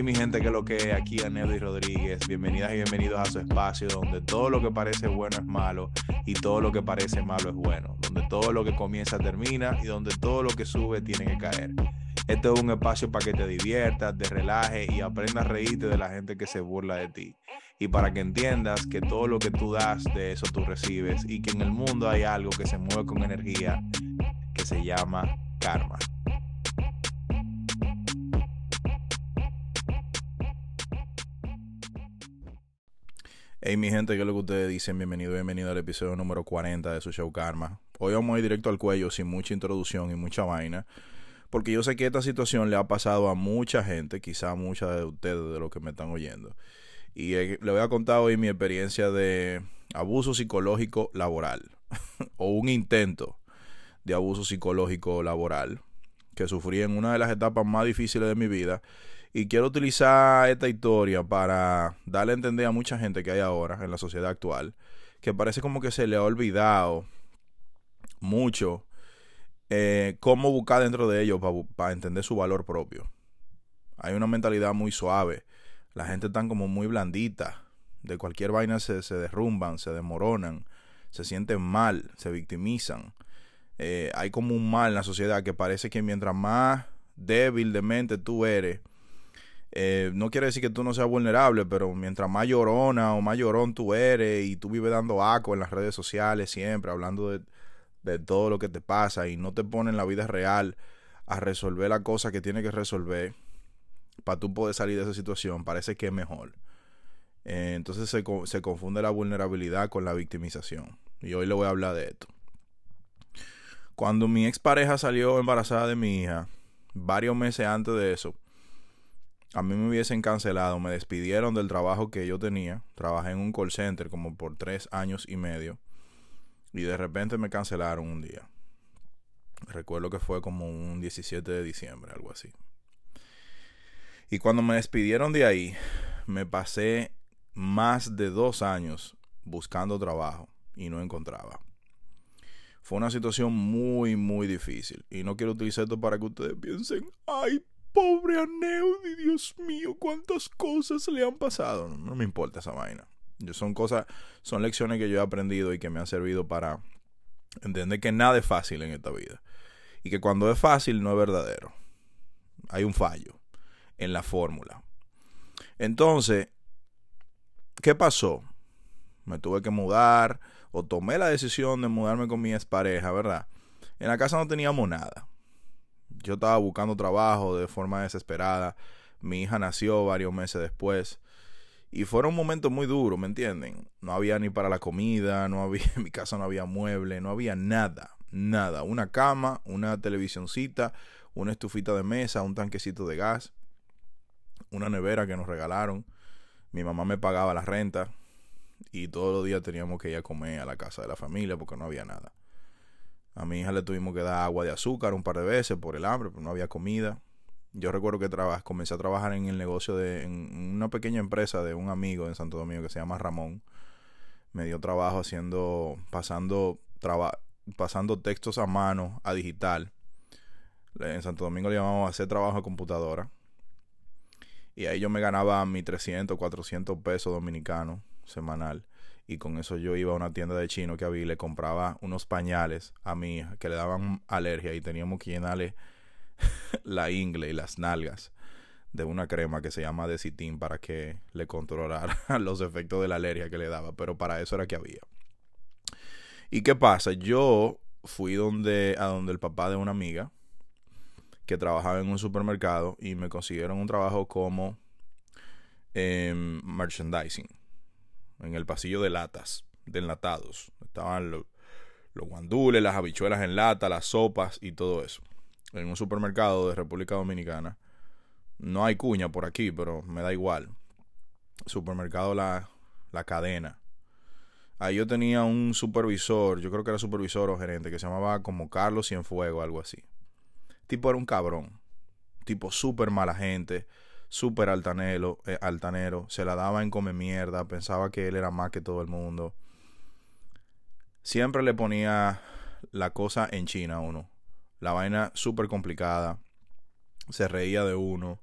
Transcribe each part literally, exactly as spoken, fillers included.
Hey mi gente, que lo que es, aquí Aneudy Rodríguez, bienvenidas y bienvenidos a su espacio donde todo lo que parece bueno es malo y todo lo que parece malo es bueno, donde todo lo que comienza termina y donde todo lo que sube tiene que caer. Este es un espacio para que te diviertas, te relajes y aprendas a reírte de la gente que se burla de ti. Y para que entiendas que todo lo que tú das, de eso tú recibes, y que en el mundo hay algo que se mueve con energía que se llama karma. Hey mi gente, ¿qué es lo que ustedes dicen? Bienvenido, bienvenido al episodio número cuarenta de su show Karma. Hoy vamos a ir directo al cuello, sin mucha introducción y mucha vaina, porque yo sé que esta situación le ha pasado a mucha gente, quizá a muchas de ustedes, de los que me están oyendo. Y eh, le voy a contar hoy mi experiencia de abuso psicológico laboral, o un intento de abuso psicológico laboral, que sufrí en una de las etapas más difíciles de mi vida. Y quiero utilizar esta historia para darle a entender a mucha gente que hay ahora en la sociedad actual, que parece como que se le ha olvidado mucho eh, cómo buscar dentro de ellos para pa entender su valor propio. Hay una mentalidad muy suave. La gente está como muy blandita. De cualquier vaina se, se derrumban, se desmoronan, se sienten mal, se victimizan. Eh, hay como un mal en la sociedad que parece que mientras más débil de mente tú eres, Eh, no quiere decir que tú no seas vulnerable, pero mientras más llorona o más llorón tú eres y tú vives dando aco en las redes sociales siempre, hablando de, de todo lo que te pasa y no te pones en la vida real a resolver la cosa que tienes que resolver para tú poder salir de esa situación, parece que es mejor. Eh, entonces se, se confunde la vulnerabilidad con la victimización. Y hoy le voy a hablar de esto. Cuando mi expareja salió embarazada de mi hija, varios meses antes de eso, a mí me hubiesen cancelado, me despidieron del trabajo que yo tenía. Trabajé en un call center como por tres años y medio. Y de repente me cancelaron un día. Recuerdo que fue como un diecisiete de diciembre, algo así. Y cuando me despidieron de ahí, me pasé más de dos años buscando trabajo y no encontraba. Fue una situación muy, muy difícil. Y no quiero utilizar esto para que ustedes piensen, ¡ay, pobre Aneudy, Dios mío, cuántas cosas le han pasado! No, no me importa esa vaina. Yo son cosas, son lecciones que yo he aprendido y que me han servido para entender que nada es fácil en esta vida. Y que cuando es fácil no es verdadero. Hay un fallo en la fórmula. Entonces, ¿qué pasó? Me tuve que mudar, o tomé la decisión de mudarme con mi expareja, ¿verdad? En la casa no teníamos nada. Yo estaba buscando trabajo de forma desesperada. Mi hija nació varios meses después. Y fueron momentos muy duros, ¿me entienden? No había ni para la comida, no había, en mi casa no había mueble, no había nada, nada. Una cama, una televisioncita, una estufita de mesa, un tanquecito de gas, una nevera que nos regalaron. Mi mamá me pagaba la renta y todos los días teníamos que ir a comer a la casa de la familia porque no había nada. A mi hija le tuvimos que dar agua de azúcar un par de veces por el hambre, pero no había comida. Yo recuerdo que trabaj- comencé a trabajar en el negocio de en una pequeña empresa de un amigo en Santo Domingo que se llama Ramón. Me dio trabajo haciendo, pasando, traba- pasando textos a mano a digital. En Santo Domingo le llamamos hacer trabajo de computadora. Y ahí yo me ganaba mis trescientos, cuatrocientos pesos dominicanos semanal. Y con eso yo iba a una tienda de chino que había y le compraba unos pañales a mi hija que le daban alergia y teníamos que llenarle la ingle y las nalgas de una crema que se llama Desitin para que le controlara los efectos de la alergia que le daba. Pero para eso era que había. ¿Y qué pasa? Yo fui donde, a donde el papá de una amiga que trabajaba en un supermercado y me consiguieron un trabajo como eh, merchandising. En el pasillo de latas, de enlatados. Estaban los, los guandules, las habichuelas en lata, las sopas y todo eso. En un supermercado de República Dominicana. No hay cuña por aquí, pero me da igual. Supermercado La, la Cadena. Ahí yo tenía un supervisor, yo creo que era supervisor o gerente, que se llamaba como Carlos Cienfuegos, algo así. Tipo era un cabrón. Tipo súper mala gente. Súper altanero, eh, altanero, se la daba en come mierda, pensaba que él era más que todo el mundo. Siempre le ponía la cosa en China a uno. La vaina súper complicada. Se reía de uno.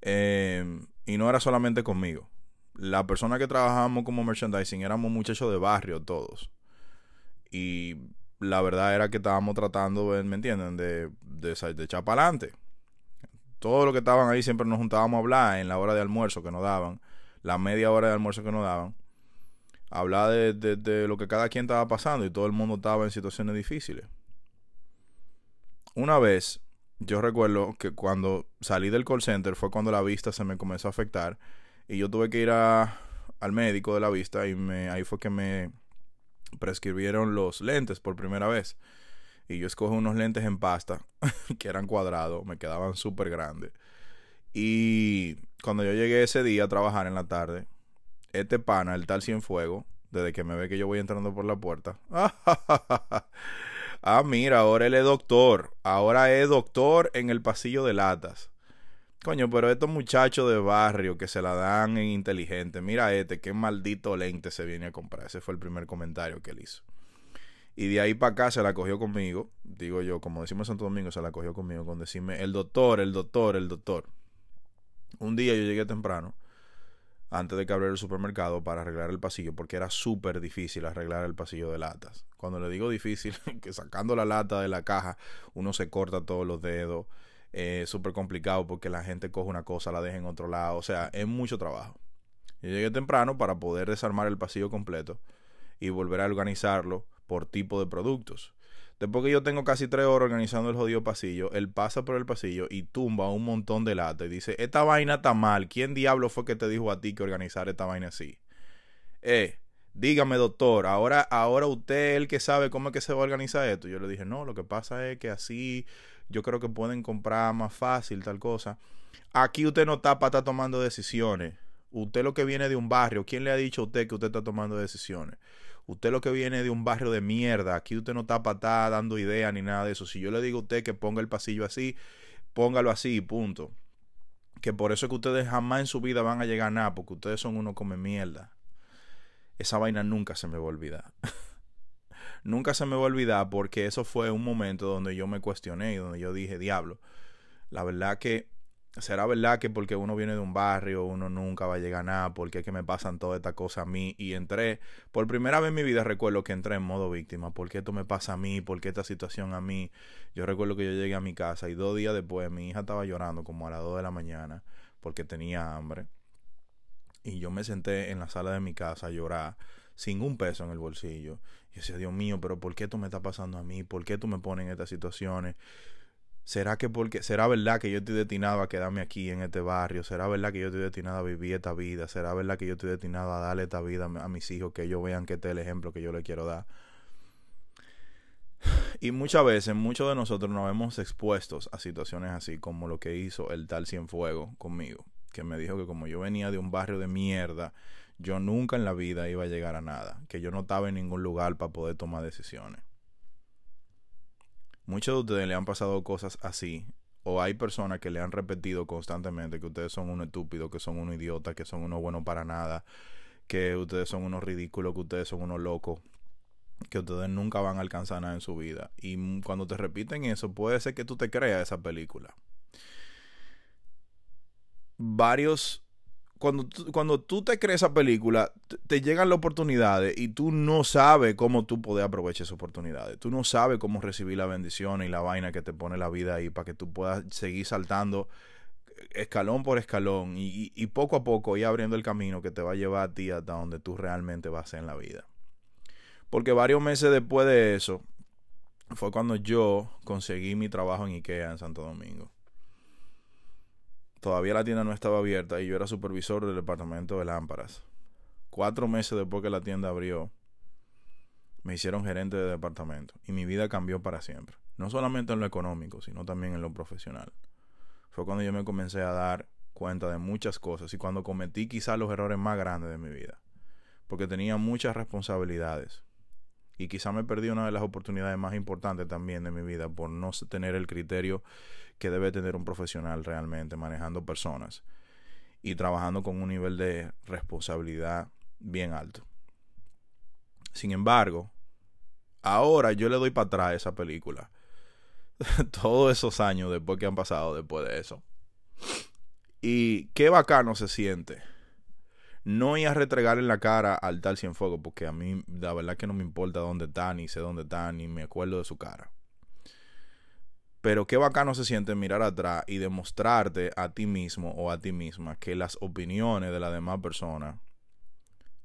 Eh, y no era solamente conmigo. La persona que trabajábamos como merchandising éramos muchachos de barrio todos. Y la verdad era que estábamos tratando, de, ¿me entienden? De, de, de echar para adelante. Todos los que estaban ahí siempre nos juntábamos a hablar en la hora de almuerzo que nos daban, la media hora de almuerzo que nos daban. Hablar de, de, de lo que cada quien estaba pasando, y todo el mundo estaba en situaciones difíciles. Una vez, yo recuerdo que cuando salí del call center fue cuando la vista se me comenzó a afectar. Y yo tuve que ir a, al médico de la vista, y me, ahí fue que me prescribieron los lentes por primera vez. Y yo escogí unos lentes en pasta que eran cuadrados, me quedaban súper grandes. Y cuando yo llegué ese día a trabajar en la tarde, este pana, el tal Cienfuegos, desde que me ve que yo voy entrando por la puerta, ah, mira, ahora él es doctor, ahora es doctor en el pasillo de latas. Coño, pero estos muchachos de barrio que se la dan en inteligente. Mira este, qué maldito lente se viene a comprar. Ese fue el primer comentario que él hizo. Y de ahí para acá se la cogió conmigo. Digo yo, como decimos en Santo Domingo, se la cogió conmigo con decirme el doctor, el doctor, el doctor. Un día yo llegué temprano, antes de que abriera el supermercado, para arreglar el pasillo, porque era súper difícil arreglar el pasillo de latas. Cuando le digo difícil, que sacando la lata de la caja, uno se corta todos los dedos. Es eh, súper complicado porque la gente coge una cosa, la deja en otro lado. O sea, es mucho trabajo. Yo llegué temprano para poder desarmar el pasillo completo y volver a organizarlo por tipo de productos. Después que yo tengo casi tres horas organizando el jodido pasillo, él pasa por el pasillo y tumba un montón de lata y dice: esta vaina está mal. ¿Quién diablo fue que te dijo a ti que organizar esta vaina así? Eh, dígame, doctor, ahora, ahora usted es el que sabe cómo es que se va a organizar esto. Yo le dije: no, lo que pasa es que así yo creo que pueden comprar más fácil tal cosa. Aquí usted no está para estar tomando decisiones. Usted lo que viene de un barrio. ¿Quién le ha dicho a usted que usted está tomando decisiones? Usted lo que viene de un barrio de mierda. Aquí usted no está para estar dando ideas ni nada de eso. Si yo le digo a usted que ponga el pasillo así, póngalo así, punto. Que por eso es que ustedes jamás en su vida van a llegar a nada, porque ustedes son unos come mierda. Esa vaina nunca se me va a olvidar. Nunca se me va a olvidar, porque eso fue un momento donde yo me cuestioné y donde yo dije: diablo, la verdad que será verdad que porque uno viene de un barrio uno nunca va a llegar a nada, porque es que me pasan todas estas cosas a mí. Y entré, por primera vez en mi vida recuerdo que entré en modo víctima. ¿Por qué esto me pasa a mí? ¿Por qué esta situación a mí? Yo recuerdo que yo llegué a mi casa y dos días después mi hija estaba llorando como a las dos de la mañana porque tenía hambre. Y yo me senté en la sala de mi casa a llorar sin un peso en el bolsillo. Y decía: Dios mío, pero ¿por qué esto me está pasando a mí? ¿Por qué tú me pones en estas situaciones? ¿Será que porque, será verdad que yo estoy destinado a quedarme aquí en este barrio? ¿Será verdad que yo estoy destinado a vivir esta vida? ¿Será verdad que yo estoy destinado a darle esta vida a mis hijos, que ellos vean que este es el ejemplo que yo les quiero dar? Y muchas veces, muchos de nosotros nos vemos expuestos a situaciones así, como lo que hizo el tal Cienfuegos conmigo, que me dijo que como yo venía de un barrio de mierda, yo nunca en la vida iba a llegar a nada, que yo no estaba en ningún lugar para poder tomar decisiones. Muchos de ustedes le han pasado cosas así, o hay personas que le han repetido constantemente que ustedes son unos estúpidos, que son unos idiotas, que son unos buenos para nada, que ustedes son unos ridículos, que ustedes son unos locos, que ustedes nunca van a alcanzar nada en su vida. Y cuando te repiten eso, puede ser que tú te creas esa película. Varios... Cuando, cuando tú te crees esa película, te llegan las oportunidades y tú no sabes cómo tú puedes aprovechar esas oportunidades. Tú no sabes cómo recibir la bendición y la vaina que te pone la vida ahí para que tú puedas seguir saltando escalón por escalón y, y poco a poco ir abriendo el camino que te va a llevar a ti hasta donde tú realmente vas a ser en la vida. Porque varios meses después de eso fue cuando yo conseguí mi trabajo en IKEA en Santo Domingo. Todavía la tienda no estaba abierta y yo era supervisor del departamento de lámparas. Cuatro meses después que la tienda abrió, me hicieron gerente de departamento y mi vida cambió para siempre. No solamente en lo económico, sino también en lo profesional. Fue cuando yo me comencé a dar cuenta de muchas cosas y cuando cometí quizás los errores más grandes de mi vida. Porque tenía muchas responsabilidades y quizás me perdí una de las oportunidades más importantes también de mi vida por no tener el criterio que debe tener un profesional realmente manejando personas y trabajando con un nivel de responsabilidad bien alto. Sin embargo, ahora yo le doy para atrás esa película. Todos esos años después que han pasado después de eso. Y qué bacano se siente no ir a retregar en la cara al tal Cienfuegos, porque a mí la verdad es que no me importa dónde está, ni sé dónde está, ni me acuerdo de su cara. Pero qué bacano se siente mirar atrás y demostrarte a ti mismo o a ti misma que las opiniones de las demás personas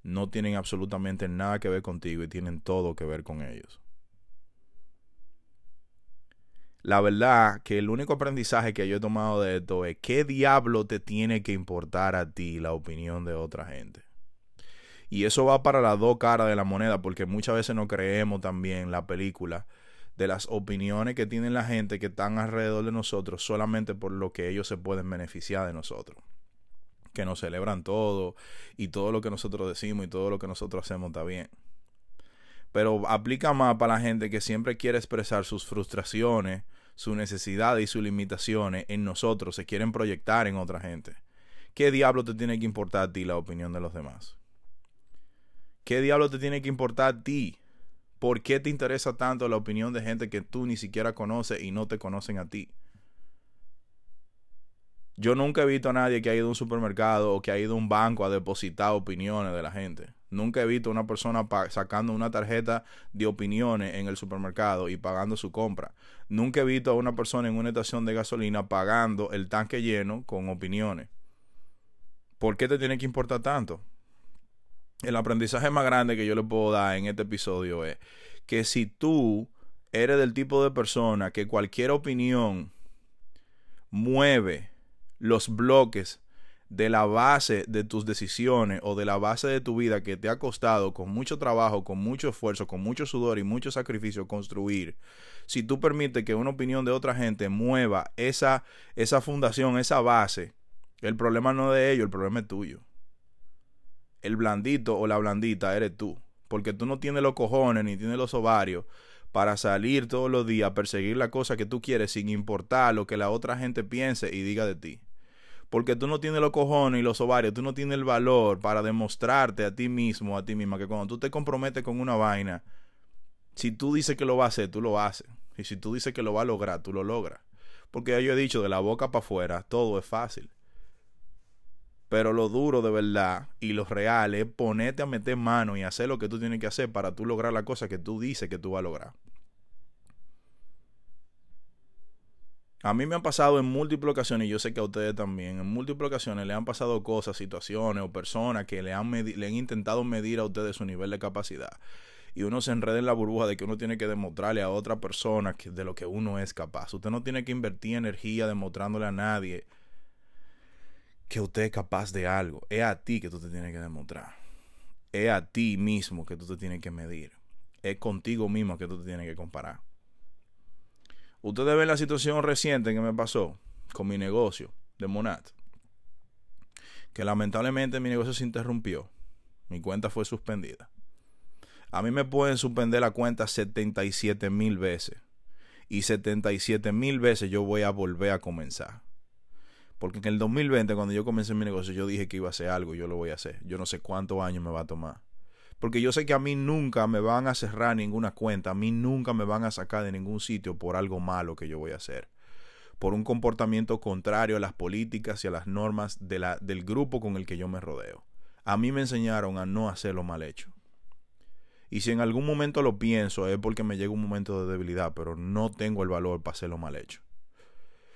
no tienen absolutamente nada que ver contigo y tienen todo que ver con ellos. La verdad que el único aprendizaje que yo he tomado de esto es qué diablo te tiene que importar a ti la opinión de otra gente. Y eso va para las dos caras de la moneda, porque muchas veces no creemos también la película de las opiniones que tienen la gente que están alrededor de nosotros solamente por lo que ellos se pueden beneficiar de nosotros. Que nos celebran todo y todo lo que nosotros decimos y todo lo que nosotros hacemos está bien. Pero aplica más para la gente que siempre quiere expresar sus frustraciones, sus necesidades y sus limitaciones en nosotros, se quieren proyectar en otra gente. ¿Qué diablo te tiene que importar a ti la opinión de los demás? ¿Qué diablo te tiene que importar a ti? ¿Por qué te interesa tanto la opinión de gente que tú ni siquiera conoces y no te conocen a ti? Yo nunca he visto a nadie que ha ido a un supermercado o que ha ido a un banco a depositar opiniones de la gente. Nunca he visto a una persona sacando una tarjeta de opiniones en el supermercado y pagando su compra. Nunca he visto a una persona en una estación de gasolina pagando el tanque lleno con opiniones. ¿Por qué te tiene que importar tanto? El aprendizaje más grande que yo le puedo dar en este episodio es que si tú eres del tipo de persona que cualquier opinión mueve los bloques de la base de tus decisiones o de la base de tu vida que te ha costado con mucho trabajo, con mucho esfuerzo, con mucho sudor y mucho sacrificio construir, si tú permites que una opinión de otra gente mueva esa, esa fundación, esa base, el problema no es de ellos, el problema es tuyo. El blandito o la blandita eres tú, porque tú no tienes los cojones ni tienes los ovarios para salir todos los días a perseguir la cosa que tú quieres sin importar lo que la otra gente piense y diga de ti. Porque tú no tienes los cojones y los ovarios, tú no tienes el valor para demostrarte a ti mismo, a ti misma, que cuando tú te comprometes con una vaina, si tú dices que lo vas a hacer, tú lo haces. Y si tú dices que lo vas a lograr, tú lo logras. Porque ya yo he dicho, de la boca para afuera, todo es fácil. Pero lo duro de verdad y lo real es ponerte a meter mano y hacer lo que tú tienes que hacer para tú lograr la cosa que tú dices que tú vas a lograr. A mí me han pasado en múltiples ocasiones, y yo sé que a ustedes también, en múltiples ocasiones le han pasado cosas, situaciones o personas que le han, le han intentado medir a ustedes su nivel de capacidad. Y uno se enreda en la burbuja de que uno tiene que demostrarle a otra persona que de lo que uno es capaz. Usted no tiene que invertir energía demostrándole a nadie que usted es capaz de algo. Es a ti que tú te tienes que demostrar. Es a ti mismo que tú te tienes que medir. Es contigo mismo que tú te tienes que comparar. Ustedes ven la situación reciente que me pasó con mi negocio de Monat, que lamentablemente mi negocio se interrumpió. Mi cuenta fue suspendida. A mí me pueden suspender la cuenta setenta y siete mil veces. Y setenta y siete mil veces yo voy a volver a comenzar. Porque en el dos mil veinte, cuando yo comencé mi negocio, yo dije que iba a hacer algo y yo lo voy a hacer. Yo no sé cuántos años me va a tomar. Porque yo sé que a mí nunca me van a cerrar ninguna cuenta. A mí nunca me van a sacar de ningún sitio por algo malo que yo voy a hacer. Por un comportamiento contrario a las políticas y a las normas de la, del grupo con el que yo me rodeo. A mí me enseñaron a no hacer lo mal hecho. Y si en algún momento lo pienso es porque me llega un momento de debilidad, pero no tengo el valor para hacer lo mal hecho.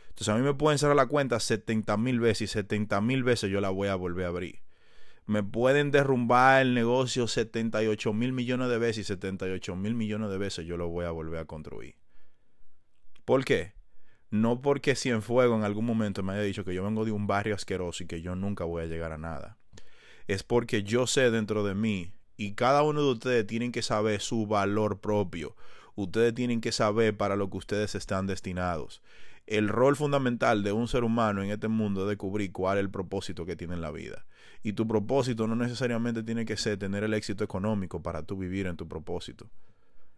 Entonces a mí me pueden cerrar la cuenta setenta mil veces y setenta mil veces yo la voy a volver a abrir. Me pueden derrumbar el negocio setenta y ocho mil millones de veces y setenta y ocho mil millones de veces yo lo voy a volver a construir. ¿Por qué? No porque Cienfuegos en algún momento me haya dicho que yo vengo de un barrio asqueroso y que yo nunca voy a llegar a nada. Es porque yo sé dentro de mí, y cada uno de ustedes tienen que saber su valor propio. Ustedes tienen que saber para lo que ustedes están destinados. El rol fundamental de un ser humano en este mundo es descubrir cuál es el propósito que tiene en la vida. Y tu propósito no necesariamente tiene que ser tener el éxito económico para tú vivir en tu propósito.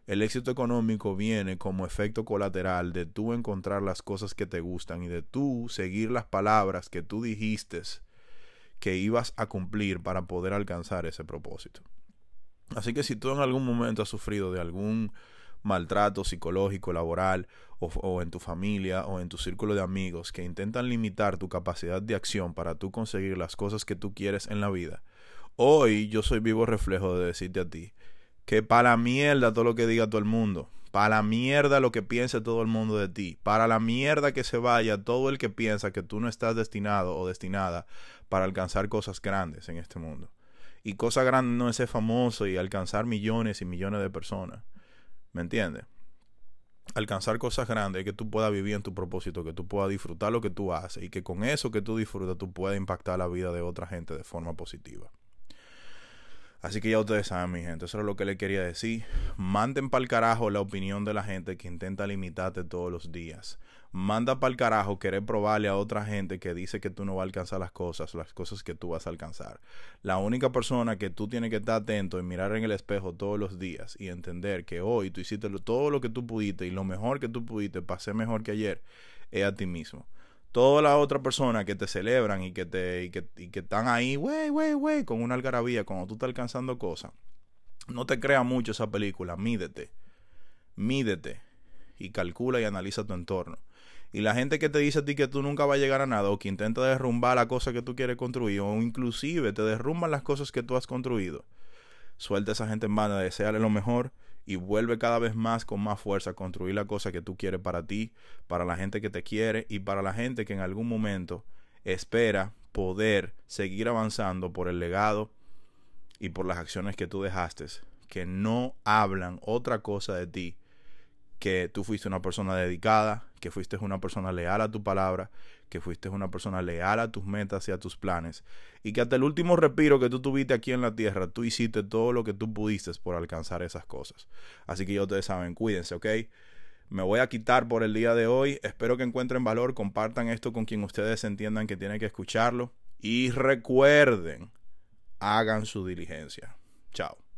El éxito económico viene como efecto colateral de tú encontrar las cosas que te gustan y de tú seguir las palabras que tú dijiste que ibas a cumplir para poder alcanzar ese propósito. Así que si tú en algún momento has sufrido de algún maltrato psicológico, laboral o, o en tu familia o en tu círculo de amigos que intentan limitar tu capacidad de acción para tú conseguir las cosas que tú quieres en la vida, hoy yo soy vivo reflejo de decirte a ti que para la mierda todo lo que diga todo el mundo, para la mierda lo que piense todo el mundo de ti, para la mierda que se vaya todo el que piensa que tú no estás destinado o destinada para alcanzar cosas grandes en este mundo. Y cosa grande no es ser famoso y alcanzar millones y millones de personas. ¿Me entiendes? Alcanzar cosas grandes es que tú puedas vivir en tu propósito, que tú puedas disfrutar lo que tú haces y que con eso que tú disfrutas tú puedas impactar la vida de otra gente de forma positiva. Así que ya ustedes saben, mi gente, eso es lo que les quería decir. Manden pa'l carajo la opinión de la gente que intenta limitarte todos los días. Manda pa'l carajo querer probarle a otra gente que dice que tú no vas a alcanzar las cosas, las cosas que tú vas a alcanzar. La única persona que tú tienes que estar atento y mirar en el espejo todos los días y entender que hoy tú hiciste todo lo que tú pudiste y lo mejor que tú pudiste para ser mejor que ayer es a ti mismo. Todas las otras personas que te celebran y que te y que, y que están ahí, güey, güey, güey, con una algarabía, cuando tú estás alcanzando cosas, no te creas mucho esa película. Mídete, mídete y calcula y analiza tu entorno. Y la gente que te dice a ti que tú nunca vas a llegar a nada o que intenta derrumbar la cosa que tú quieres construir o inclusive te derrumban las cosas que tú has construido, suelta a esa gente en banda, deséale lo mejor. Y vuelve cada vez más con más fuerza a construir la cosa que tú quieres para ti, para la gente que te quiere y para la gente que en algún momento espera poder seguir avanzando por el legado y por las acciones que tú dejaste, que no hablan otra cosa de ti, que tú fuiste una persona dedicada, que fuiste una persona leal a tu palabra, que fuiste una persona leal a tus metas y a tus planes, y que hasta el último respiro que tú tuviste aquí en la tierra, tú hiciste todo lo que tú pudiste por alcanzar esas cosas. Así que ya ustedes saben, cuídense, ¿ok? Me voy a quitar por el día de hoy. Espero que encuentren valor, compartan esto con quien ustedes entiendan que tienen que escucharlo, y recuerden, hagan su diligencia. Chao.